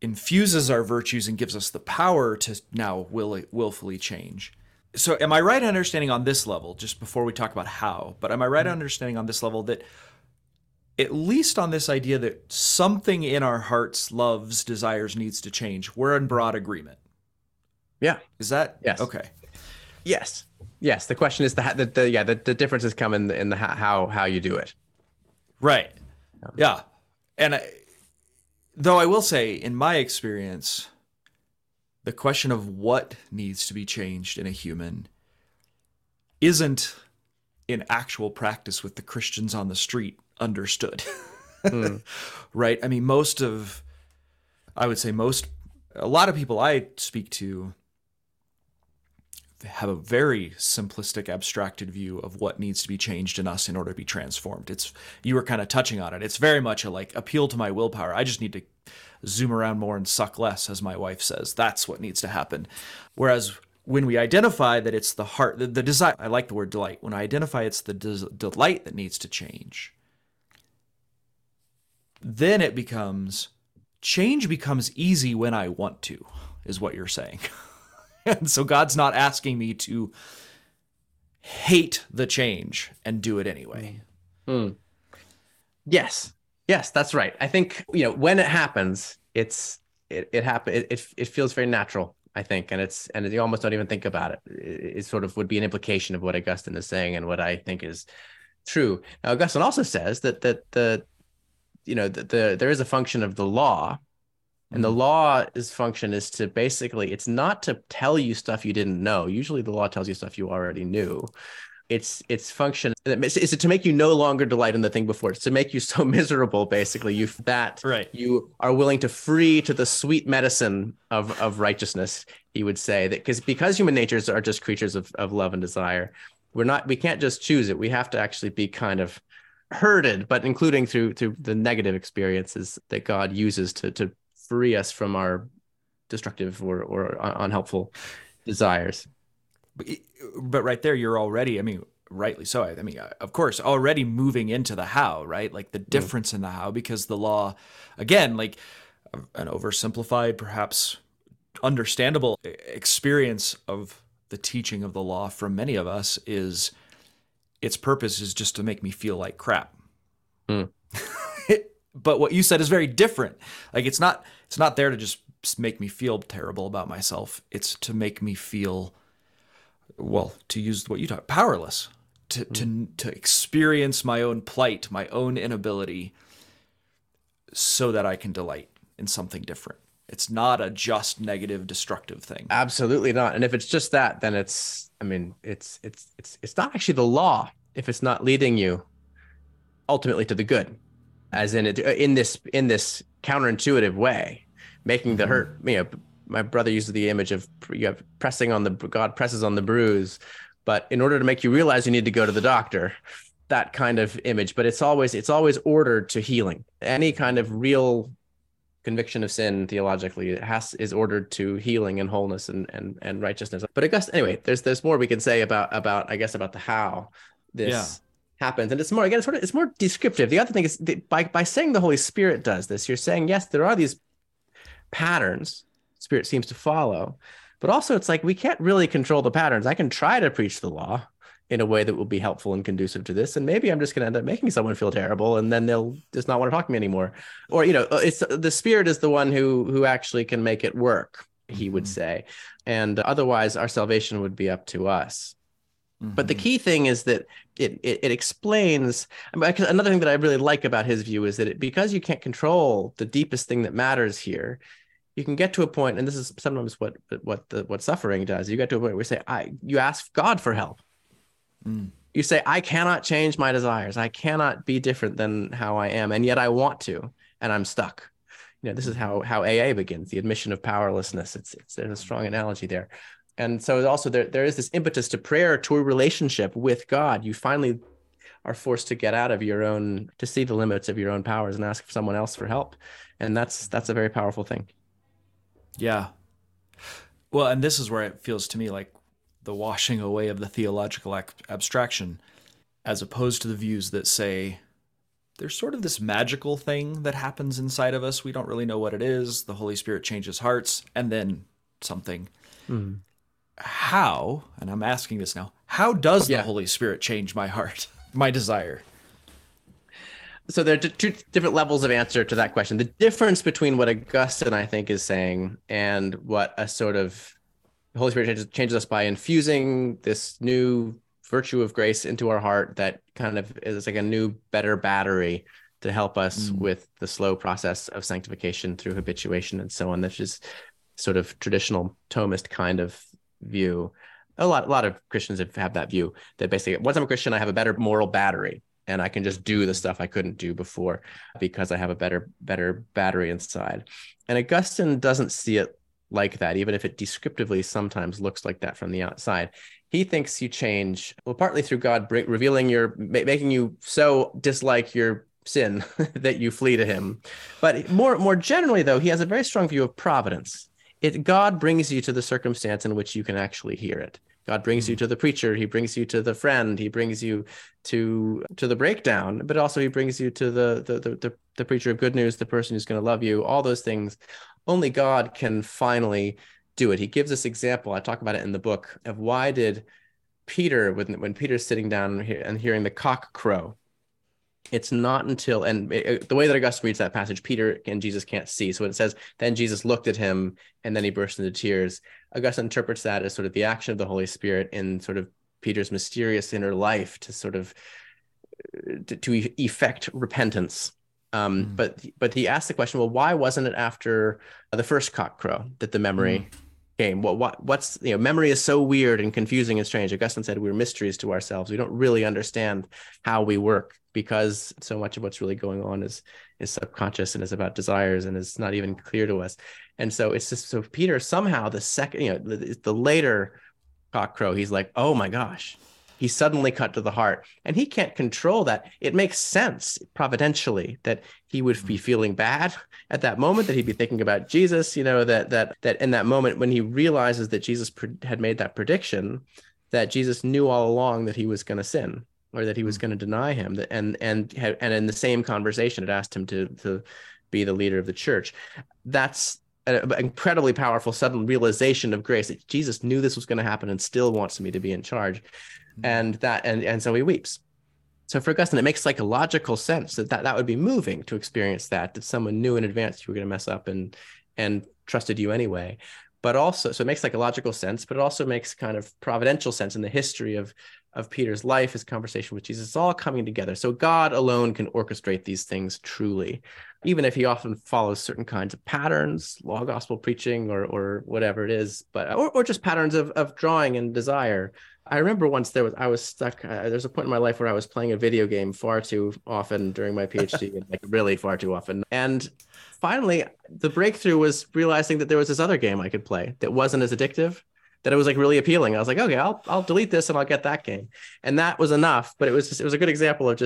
infuses our virtues and gives us the power to now willfully change. So am I right in understanding on this level, just before we talk about how, but am I right in understanding on this level that at least on this idea that something in our hearts, loves, desires, needs to change, we're in broad agreement? Yeah. Is that? Yes. Okay. Yes. Yes. The question is the differences come in the how you do it. Right. Yeah. And I will say, in my experience, the question of what needs to be changed in a human isn't in actual practice with the Christians on the street understood. Right. I would say most a lot of people I speak to have a very simplistic, abstracted view of what needs to be changed in us in order to be transformed. You were kind of touching on it. It's very much a appeal to my willpower. I just need to zoom around more and suck less, as my wife says. That's what needs to happen. Whereas when we identify that it's the heart, the desire, I like the word delight. When I identify it's the delight that needs to change, then it becomes, change becomes easy when I want to, is what you're saying. And so God's not asking me to hate the change and do it anyway. Mm. Yes, that's right. I think, when it happens, it feels very natural, I think. And you almost don't even think about it. It sort of would be an implication of what Augustine is saying and what I think is true. Now, Augustine also says that there is a function of the law. And the law's function is to basically, it's not to tell you stuff you didn't know. Usually the law tells you stuff you already knew. Its function is to make you no longer delight in the thing before. It's to make you so miserable, basically, you are willing to flee to the sweet medicine of righteousness, he would say. That because human natures are just creatures of love and desire, we can't just choose it. We have to actually be kind of herded, but including through the negative experiences that God uses to free us from our destructive or unhelpful desires. But right there, you're already, rightly so. Of course, already moving into the how, right? The difference in the how, because the law, again, an oversimplified, perhaps understandable experience of the teaching of the law from many of us is its purpose is just to make me feel like crap. Mm. But what you said is very different. It's not there to just make me feel terrible about myself. It's to make me feel, to use what you talk, powerless, to experience my own plight, my own inability, so that I can delight in something different. It's not a just negative, destructive thing. Absolutely not. And if it's just that, then it's not actually the law if it's not leading you ultimately to the good. As in this counterintuitive way, making the hurt. My brother used the image of God presses on the bruise, but in order to make you realize you need to go to the doctor, that kind of image. But it's always ordered to healing. Any kind of real conviction of sin theologically is ordered to healing and wholeness and righteousness. But Augustine, anyway, there's more we can say about the how this. Yeah. Happens. And it's more, again, it's more descriptive. The other thing is by saying the Holy Spirit does this, you're saying, yes, there are these patterns Spirit seems to follow, but also it's we can't really control the patterns. I can try to preach the law in a way that will be helpful and conducive to this. And maybe I'm just going to end up making someone feel terrible and then they'll just not want to talk to me anymore. Or, it's the Spirit is the one who actually can make it work, he would say. And otherwise our salvation would be up to us. But the key thing is that it explains. Another thing that I really like about his view is that because you can't control the deepest thing that matters here, you can get to a point, and this is sometimes what suffering does. You get to a point where you say, you ask God for help. Mm. You say, I cannot change my desires. I cannot be different than how I am, and yet I want to, and I'm stuck. This is how AA begins, the admission of powerlessness. It's there's a strong analogy there. And so also there is this impetus to prayer, to a relationship with God. You finally are forced to get out of to see the limits of your own powers and ask someone else for help. And that's a very powerful thing. Yeah. Well, and this is where it feels to me like the washing away of the theological abstraction, as opposed to the views that say there's sort of this magical thing that happens inside of us. We don't really know what it is. The Holy Spirit changes hearts and then something. Mm. How, and I'm asking this now, how does the Holy Spirit change my heart, my desire? So there are two different levels of answer to that question. The difference between what Augustine, I think, is saying and what a sort of the Holy Spirit changes us by infusing this new virtue of grace into our heart that kind of is like a new, better battery to help us with the slow process of sanctification through habituation and so on. That's just sort of traditional Thomist kind of view. A lot of Christians have that view that basically once I'm a Christian, I have a better moral battery and I can just do the stuff I couldn't do before because I have a better battery inside. And Augustine doesn't see it like that, even if it descriptively sometimes looks like that from the outside. He thinks you change, well, partly through God revealing your, making you so dislike your sin that you flee to him. But more generally, though, he has a very strong view of providence. God brings you to the circumstance in which you can actually hear it. God brings you to the preacher. He brings you to the friend. He brings you to the breakdown, but also he brings you to the preacher of good news, the person who's going to love you, all those things. Only God can finally do it. He gives this example. I talk about it in the book of why did Peter, when Peter's sitting down and hearing the cock crow, it's not until, and the way that Augustine reads that passage, Peter and Jesus can't see. So when it says, then Jesus looked at him and then he burst into tears, Augustine interprets that as sort of the action of the Holy Spirit in sort of Peter's mysterious inner life to sort of, to effect repentance. But he asked the question, well, why wasn't it after the first cock crow that the memory came? Well, what's, you know, memory is so weird and confusing and strange. Augustine said we're mysteries to ourselves. We don't really understand how we work because so much of what's really going on is subconscious and is about desires and is not even clear to us. And so it's just, so Peter somehow the second, you know, the later cock crow, he's like, oh my gosh. He's suddenly cut to the heart and he can't control that. It makes sense providentially that he would be feeling bad at that moment, that he'd be thinking about Jesus, you know, that in that moment when he realizes that Jesus had made that prediction, that Jesus knew all along that he was going to sin or that he was going to deny him. And in the same conversation, it asked him to be the leader of the church. That's an incredibly powerful, sudden realization of grace that Jesus knew this was going to happen and still wants me to be in charge. And so he weeps. So for Augustine, it makes psychological sense that would be moving to experience that someone knew in advance you were going to mess up and trusted you anyway. But also, so it makes psychological sense, but it also makes kind of providential sense in the history of Peter's life, his conversation with Jesus, it's all coming together. So God alone can orchestrate these things truly, even if he often follows certain kinds of patterns, law gospel preaching or whatever it is, but or just patterns of drawing and desire. I remember once there's a point in my life where I was playing a video game far too often during my PhD, and really far too often. And finally, the breakthrough was realizing that there was this other game I could play that wasn't as addictive, that it was really appealing. I was like, okay, I'll delete this and I'll get that game. And that was enough, but it was a good example of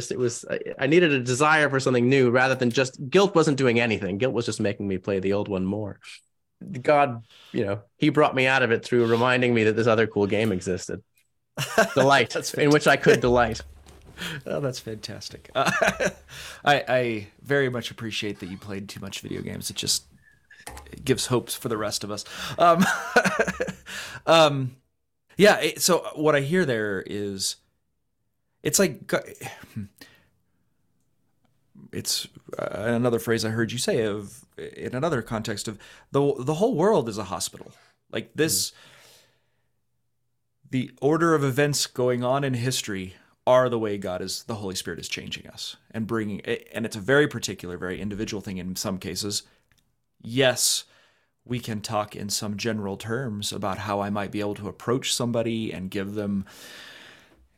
I needed a desire for something new rather than just, guilt wasn't doing anything. Guilt was just making me play the old one more. God, you know, he brought me out of it through reminding me that this other cool game existed. Delight in which I could delight. Oh, that's fantastic. I very much appreciate that you played too much video games. It just gives hopes for the rest of us. Yeah. So what I hear there is, it's like, it's another phrase I heard you say of in another context of the whole world is a hospital. Like this. The order of events going on in history are the way the Holy Spirit is changing us and bringing it. And it's a very particular, very individual thing in some cases. Yes, we can talk in some general terms about how I might be able to approach somebody and give them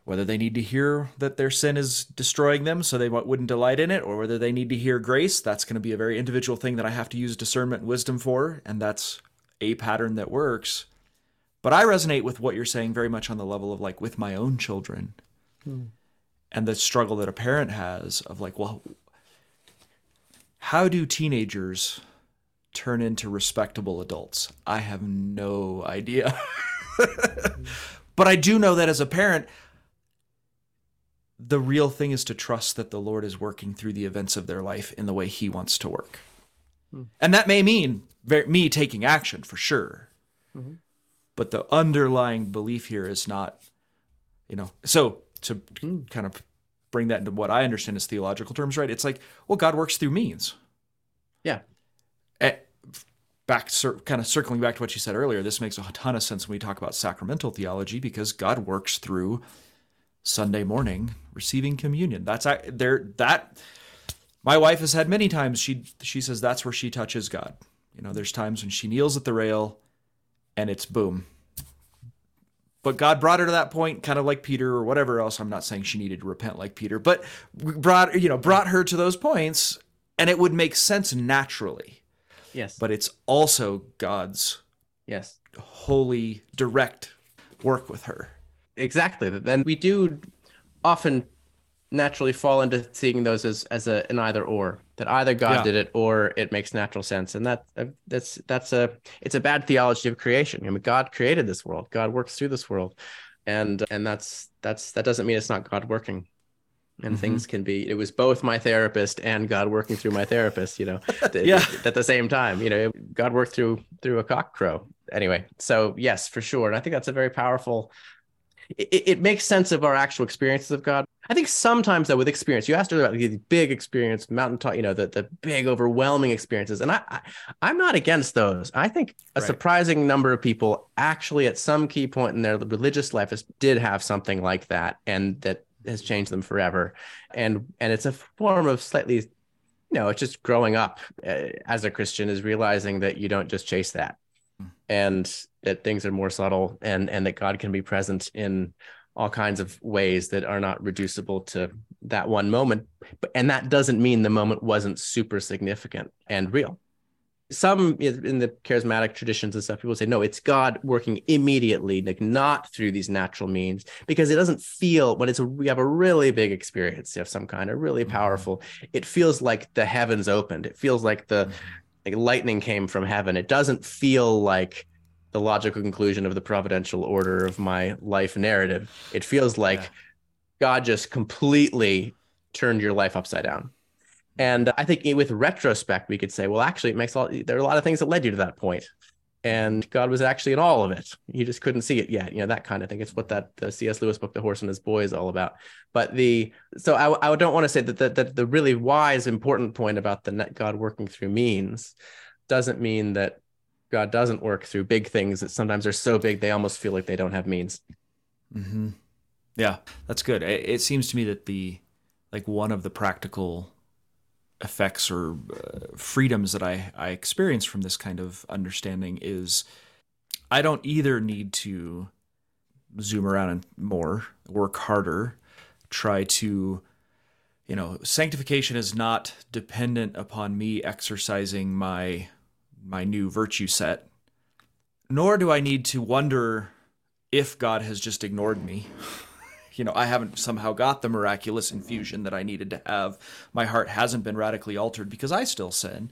whether they need to hear that their sin is destroying them so they wouldn't delight in it, or whether they need to hear grace. That's going to be a very individual thing that I have to use discernment and wisdom for. And that's a pattern that works. But I resonate with what you're saying very much on the level of with my own children and the struggle that a parent has of how do teenagers turn into respectable adults? I have no idea. But I do know that as a parent, the real thing is to trust that the Lord is working through the events of their life in the way he wants to work. And that may mean me taking action for sure. But the underlying belief here is not, so to kind of bring that into what I understand as theological terms, right? It's God works through means. Yeah. Kind of circling back to what you said earlier, this makes a ton of sense when we talk about sacramental theology because God works through Sunday morning receiving communion. My wife has had many times, she says that's where she touches God. There's times when she kneels at the rail and it's boom. But God brought her to that point, kind of like Peter or whatever else. I'm not saying she needed to repent like Peter, but brought her to those points and it would make sense naturally. Yes. But it's also God's Yes. Holy, direct work with her. Exactly. Then we do often naturally fall into seeing those as an either or, that either God did it or it makes natural sense. And that's a bad theology of creation. I mean, God created this world. God works through this world. And that doesn't mean it's not God working. And things can be, it was both my therapist and God working through my therapist, you know, at the same time, you know, God worked through a cock crow. Anyway, so yes, for sure. And I think that's a very powerful, it makes sense of our actual experiences of God. I think sometimes though with experience, you asked earlier about the big experience, mountaintop, you know, the big overwhelming experiences. And I'm not against those. I think a surprising number of people actually at some key point in their religious life did have something like that. And that has changed them forever. And it's a form of slightly, you know, it's just growing up as a Christian is realizing that you don't just chase that and that things are more subtle and that God can be present in all kinds of ways that are not reducible to that one moment. And that doesn't mean the moment wasn't super significant and real. Some in the charismatic traditions and stuff, people say, no, it's God working immediately, like not through these natural means, because it doesn't feel when we have a really big experience of some kind, a really powerful, it feels like the heavens opened. It feels like the lightning came from heaven. It doesn't feel like the logical conclusion of the providential order of my life narrative. It feels like God just completely turned your life upside down. And I think with retrospect, we could say, well, actually, there are a lot of things that led you to that point. And God was actually in all of it. You just couldn't see it yet. You know, that kind of thing. It's what the C.S. Lewis book, The Horse and His Boy, is all about. But I don't want to say that the really wise, important point about the God working through means doesn't mean that God doesn't work through big things that sometimes are so big, they almost feel like they don't have means. Mm-hmm. Yeah, that's good. It seems to me that one of the practical effects or freedoms that I experience from this kind of understanding is I don't either need to zoom around and more, work harder, try to, you know, sanctification is not dependent upon me exercising my new virtue set, nor do I need to wonder if God has just ignored me. You know, I haven't somehow got the miraculous infusion that I needed to have. My heart hasn't been radically altered because I still sin.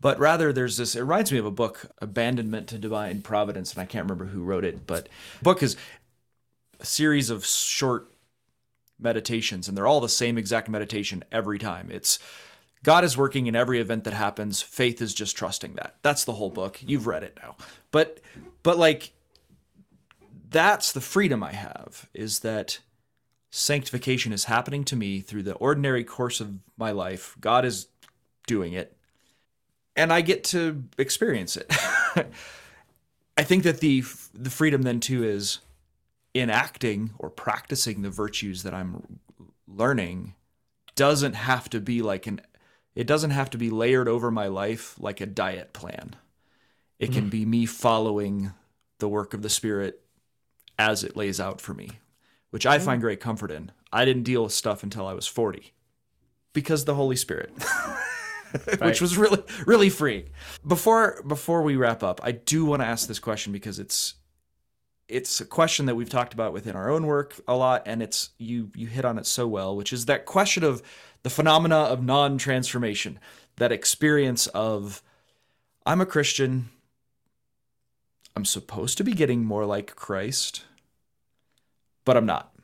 But rather it reminds me of a book, Abandonment to Divine Providence, and I can't remember who wrote it, but the book is a series of short meditations, and they're all the same exact meditation every time. It's God is working in every event that happens. Faith is just trusting that. That's the whole book. You've read it now. But like, that's the freedom I have, is that sanctification is happening to me through the ordinary course of my life. God is doing it, and I get to experience it. I think that the freedom then, too, is in acting or practicing the virtues that I'm learning doesn't have to be it doesn't have to be layered over my life like a diet plan. It can be me following the work of the Spirit as it lays out for me, which I find great comfort in. I didn't deal with stuff until I was 40 because the Holy Spirit, which was really, really freeing. Before we wrap up, I do want to ask this question because it's a question that we've talked about within our own work a lot. And it's, you hit on it so well, which is that question of the phenomena of non-transformation, that experience of I'm a Christian, I'm supposed to be getting more like Christ, but I'm not.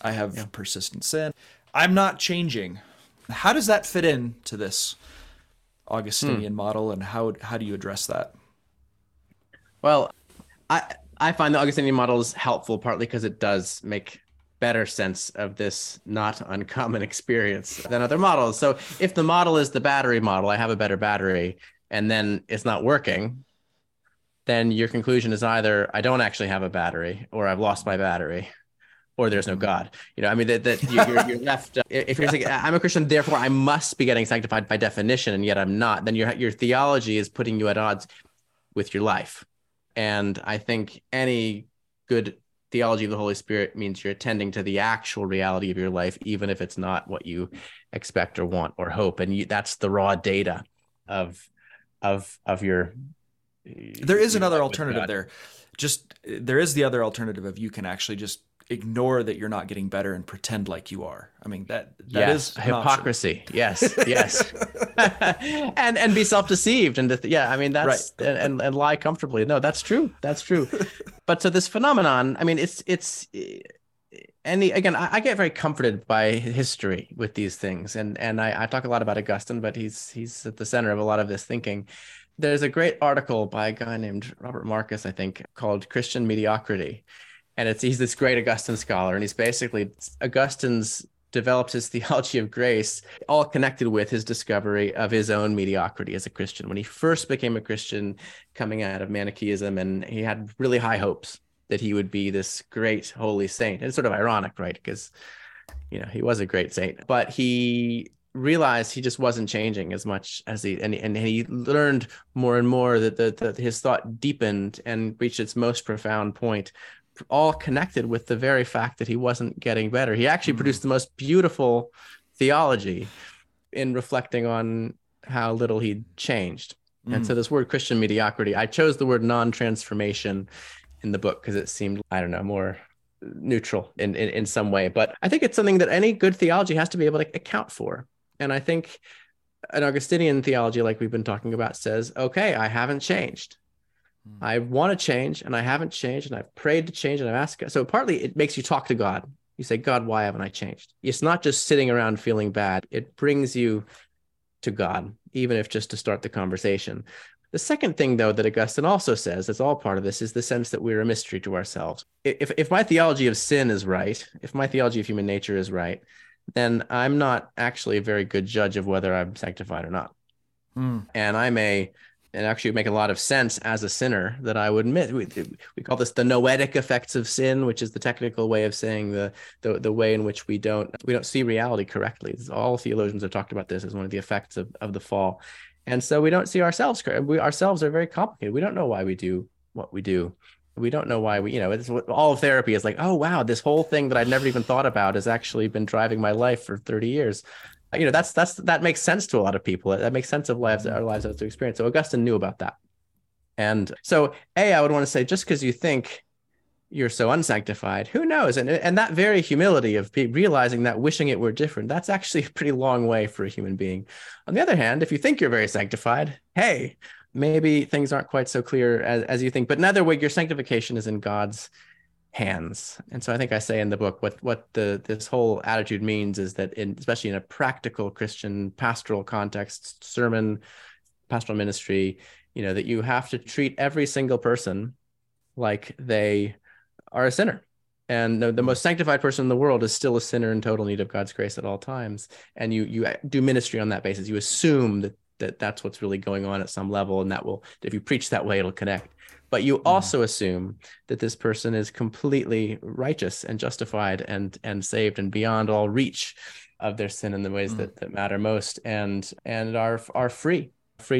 I have persistent sin. I'm not changing. How does that fit in to this Augustinian model, and how do you address that? Well, I find the Augustinian model is helpful partly because it does make better sense of this not uncommon experience than other models. So if the model is the battery model, I have a better battery, and then it's not working, then your conclusion is either I don't actually have a battery, or I've lost my battery, or there's no God. You know, I mean, that you're left. If you're saying I'm a Christian, therefore I must be getting sanctified by definition, and yet I'm not, then your theology is putting you at odds with your life. And I think any good theology of the Holy Spirit means you're attending to the actual reality of your life, even if it's not what you expect or want or hope. And that's the raw data of your There is another alternative there. Just there is the other alternative of you can actually just ignore that you're not getting better and pretend like you are. I mean, that is hypocrisy. Yes, yes. and be self-deceived and yeah, I mean, that's right. and lie comfortably. No, that's true. That's true. But so this phenomenon, I mean, it's again, I get very comforted by history with these things, and I talk a lot about Augustine, but he's at the center of a lot of this thinking. There's a great article by a guy named Robert Marcus, I think, called Christian Mediocrity. And he's this great Augustine scholar, and he's basically, Augustine's developed his theology of grace, all connected with his discovery of his own mediocrity as a Christian. When he first became a Christian coming out of Manichaeism, and he had really high hopes that he would be this great holy saint. And it's sort of ironic, right? Because, you know, he was a great saint, but he realized he just wasn't changing as much as he learned more and more that his thought deepened and reached its most profound point, all connected with the very fact that he wasn't getting better. He actually produced the most beautiful theology in reflecting on how little he'd changed. And so this word Christian mediocrity, I chose the word non-transformation in the book because it seemed, I don't know, more neutral in some way. But I think it's something that any good theology has to be able to account for. And I think an Augustinian theology, like we've been talking about, says, okay, I haven't changed. I want to change, and I haven't changed, and I've prayed to change, and I've asked God. So partly it makes you talk to God. You say, God, why haven't I changed? It's not just sitting around feeling bad. It brings you to God, even if just to start the conversation. The second thing, though, that Augustine also says, that's all part of this, is the sense that we're a mystery to ourselves. If my theology of sin is right, if my theology of human nature is right, then I'm not actually a very good judge of whether I'm sanctified or not. And I may... And actually, it would make a lot of sense as a sinner that I would admit. We call this the noetic effects of sin, which is the technical way of saying the way in which we don't see reality correctly. All theologians have talked about this as one of the effects of the fall, and so we don't see ourselves. We ourselves are very complicated. We don't know why we do what we do. We don't know why we, you know, it's all of therapy is like, oh wow, this whole thing that I'd never even thought about has actually been driving my life for 30 years. You know, that makes sense to a lot of people. That makes sense of our lives as to experience. So Augustine knew about that. And so, I would want to say, just because you think you're so unsanctified, who knows? And that very humility of realizing that, wishing it were different, that's actually a pretty long way for a human being. On the other hand, if you think you're very sanctified, hey, maybe things aren't quite so clear as you think. But in other way, your sanctification is in God's hands. And so I think I say in the book, what this whole attitude means is that especially in a practical Christian pastoral context, sermon, pastoral ministry, you know, that you have to treat every single person like they are a sinner. And the most sanctified person in the world is still a sinner in total need of God's grace at all times. And you do ministry on that basis. You assume that's what's really going on at some level. And that will, if you preach that way, it'll connect. But you also assume that this person is completely righteous and justified and saved and beyond all reach of their sin in the ways that matter most and are free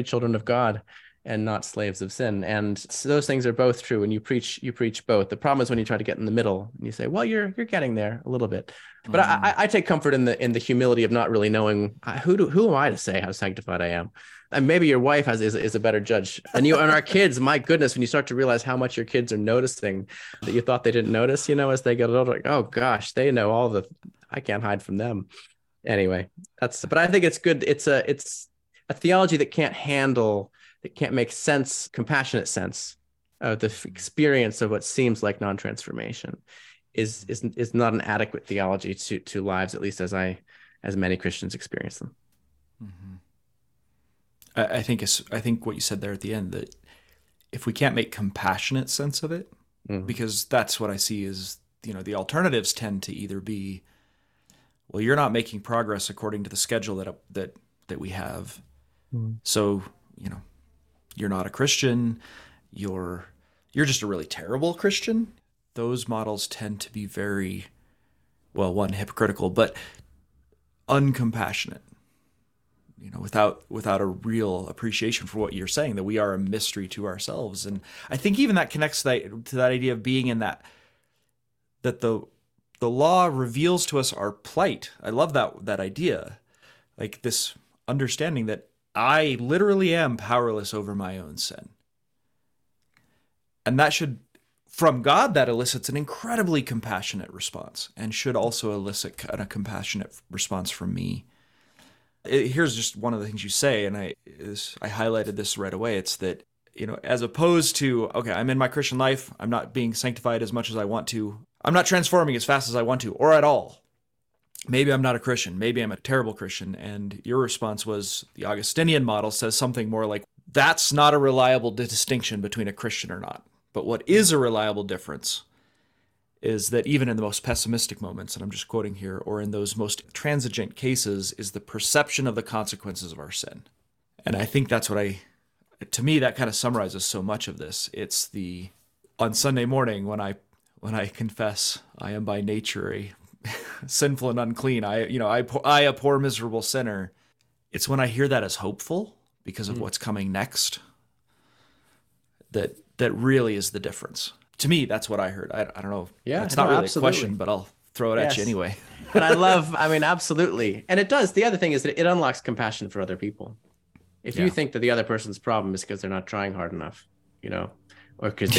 children of God and not slaves of sin. And so those things are both true. And you preach both. The problem is when you try to get in the middle and you say, well, you're getting there a little bit. But I take comfort in the humility of not really knowing who am I to say how sanctified I am. And maybe your wife is a better judge. And you and our kids, my goodness, when you start to realize how much your kids are noticing that you thought they didn't notice, you know, as they get older, like, oh gosh, they know all I can't hide from them. Anyway, but I think it's good. It's a theology that can't make sense, compassionate sense of the experience of what seems like non-transformation is not an adequate theology to lives, at least as many Christians experience them. Mm-hmm. I think what you said there at the end, that if we can't make compassionate sense of it, because that's what I see is, you know, the alternatives tend to either be, well, you're not making progress according to the schedule that we have. So, you know, you're not a Christian, you're just a really terrible Christian. Those models tend to be very, well, one, hypocritical, but uncompassionate. You know, without a real appreciation for what you're saying, that we are a mystery to ourselves. And I think even that connects to that idea of being in that the law reveals to us our plight. I love that idea, like this understanding that I literally am powerless over my own sin. And that should, from God, that elicits an incredibly compassionate response and should also elicit a compassionate response from me. Here's just one of the things you say, and I highlighted this right away. It's that, you know, as opposed to, okay, I'm in my Christian life, I'm not being sanctified as much as I want to, I'm not transforming as fast as I want to, or at all. Maybe I'm not a Christian, maybe I'm a terrible Christian. And your response was, the Augustinian model says something more like, that's not a reliable distinction between a Christian or not. But what is a reliable difference is that even in the most pessimistic moments, and I'm just quoting here, or in those most transigent cases, is the perception of the consequences of our sin. And I think that's what to me, that kind of summarizes so much of this. It's on Sunday morning when I confess I am by nature a sinful and unclean, I a poor miserable sinner. It's when I hear that as hopeful because of what's coming next, that really is the difference. To me, that's what I heard. I don't know. Yeah, it's not really absolutely a question, but I'll throw it at you anyway. And absolutely. And it does. The other thing is that it unlocks compassion for other people. If you think that the other person's problem is because they're not trying hard enough, you know, or because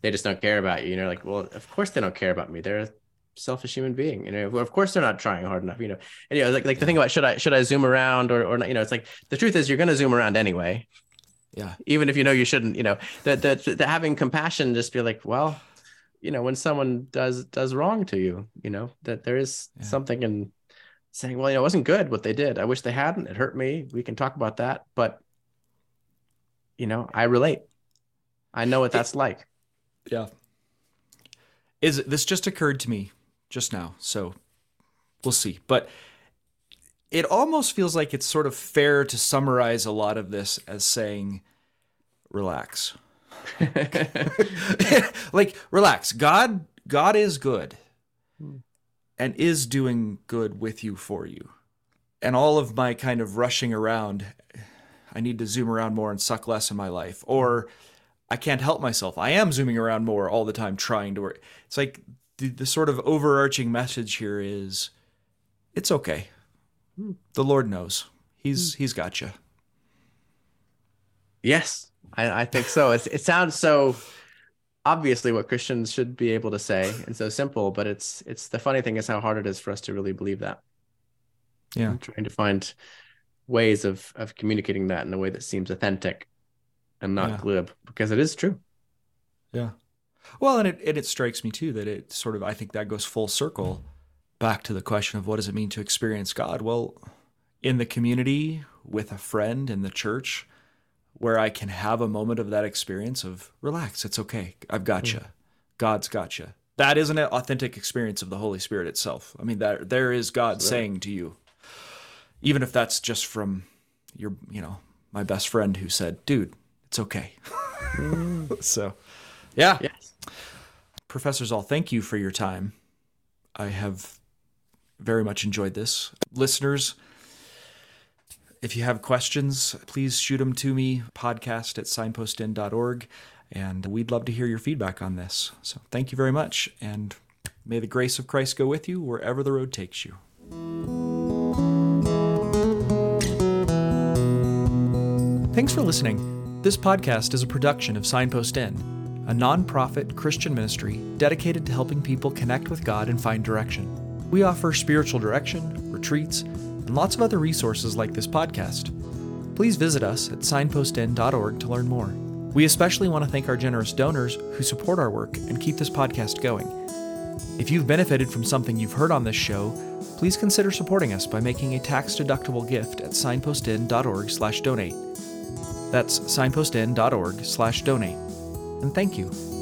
they just don't care about you, you know, like, well, of course they don't care about me. They're a selfish human being, you know, well, of course they're not trying hard enough, you know. And, you know, like the thing about should I zoom around or not, you know, it's like the truth is you're going to zoom around anyway. Yeah. Even if you know you shouldn't, you know, that having compassion, just be like, well, you know, when someone does wrong to you, you know, that there is something in saying, well, you know, it wasn't good what they did. I wish they hadn't. It hurt me. We can talk about that. But, you know, I relate. I know what that's like. Yeah. This just occurred to me just now. So we'll see. But it almost feels like it's sort of fair to summarize a lot of this as saying, relax. Like, relax. God is good and is doing good with you, for you. And all of my kind of rushing around, I need to zoom around more and suck less in my life. Or I can't help myself. I am zooming around more all the time trying to work. It's like the sort of overarching message here is, it's okay. The Lord knows. He's got you. Yes, I think so. It sounds so obviously what Christians should be able to say and so simple, but it's the funny thing is how hard it is for us to really believe that. Yeah. I'm trying to find ways of communicating that in a way that seems authentic and not glib, because it is true. Yeah. Well, and it strikes me too that it sort of, I think that goes full circle back to the question of what does it mean to experience God? Well, in the community, with a friend, in the church, where I can have a moment of that experience of relax, it's okay, I've got you, God's got you. That is an authentic experience of the Holy Spirit itself. I mean, there is God saying to you, even if that's just from your, you know, my best friend who said, dude, it's okay. So, yeah. Yes. Professor Zahl, thank you for your time. I have very much enjoyed this. Listeners, if you have questions, please shoot them to me, podcast@signpostinn.org, and we'd love to hear your feedback on this. So thank you very much, and may the grace of Christ go with you wherever the road takes you. Thanks for listening. This podcast is a production of Signpost Inn, a nonprofit Christian ministry dedicated to helping people connect with God and find direction. We offer spiritual direction, retreats, and lots of other resources like this podcast. Please visit us at signpostinn.org to learn more. We especially want to thank our generous donors who support our work and keep this podcast going. If you've benefited from something you've heard on this show, please consider supporting us by making a tax-deductible gift at signpostinn.org/donate. That's signpostinn.org/donate. And thank you.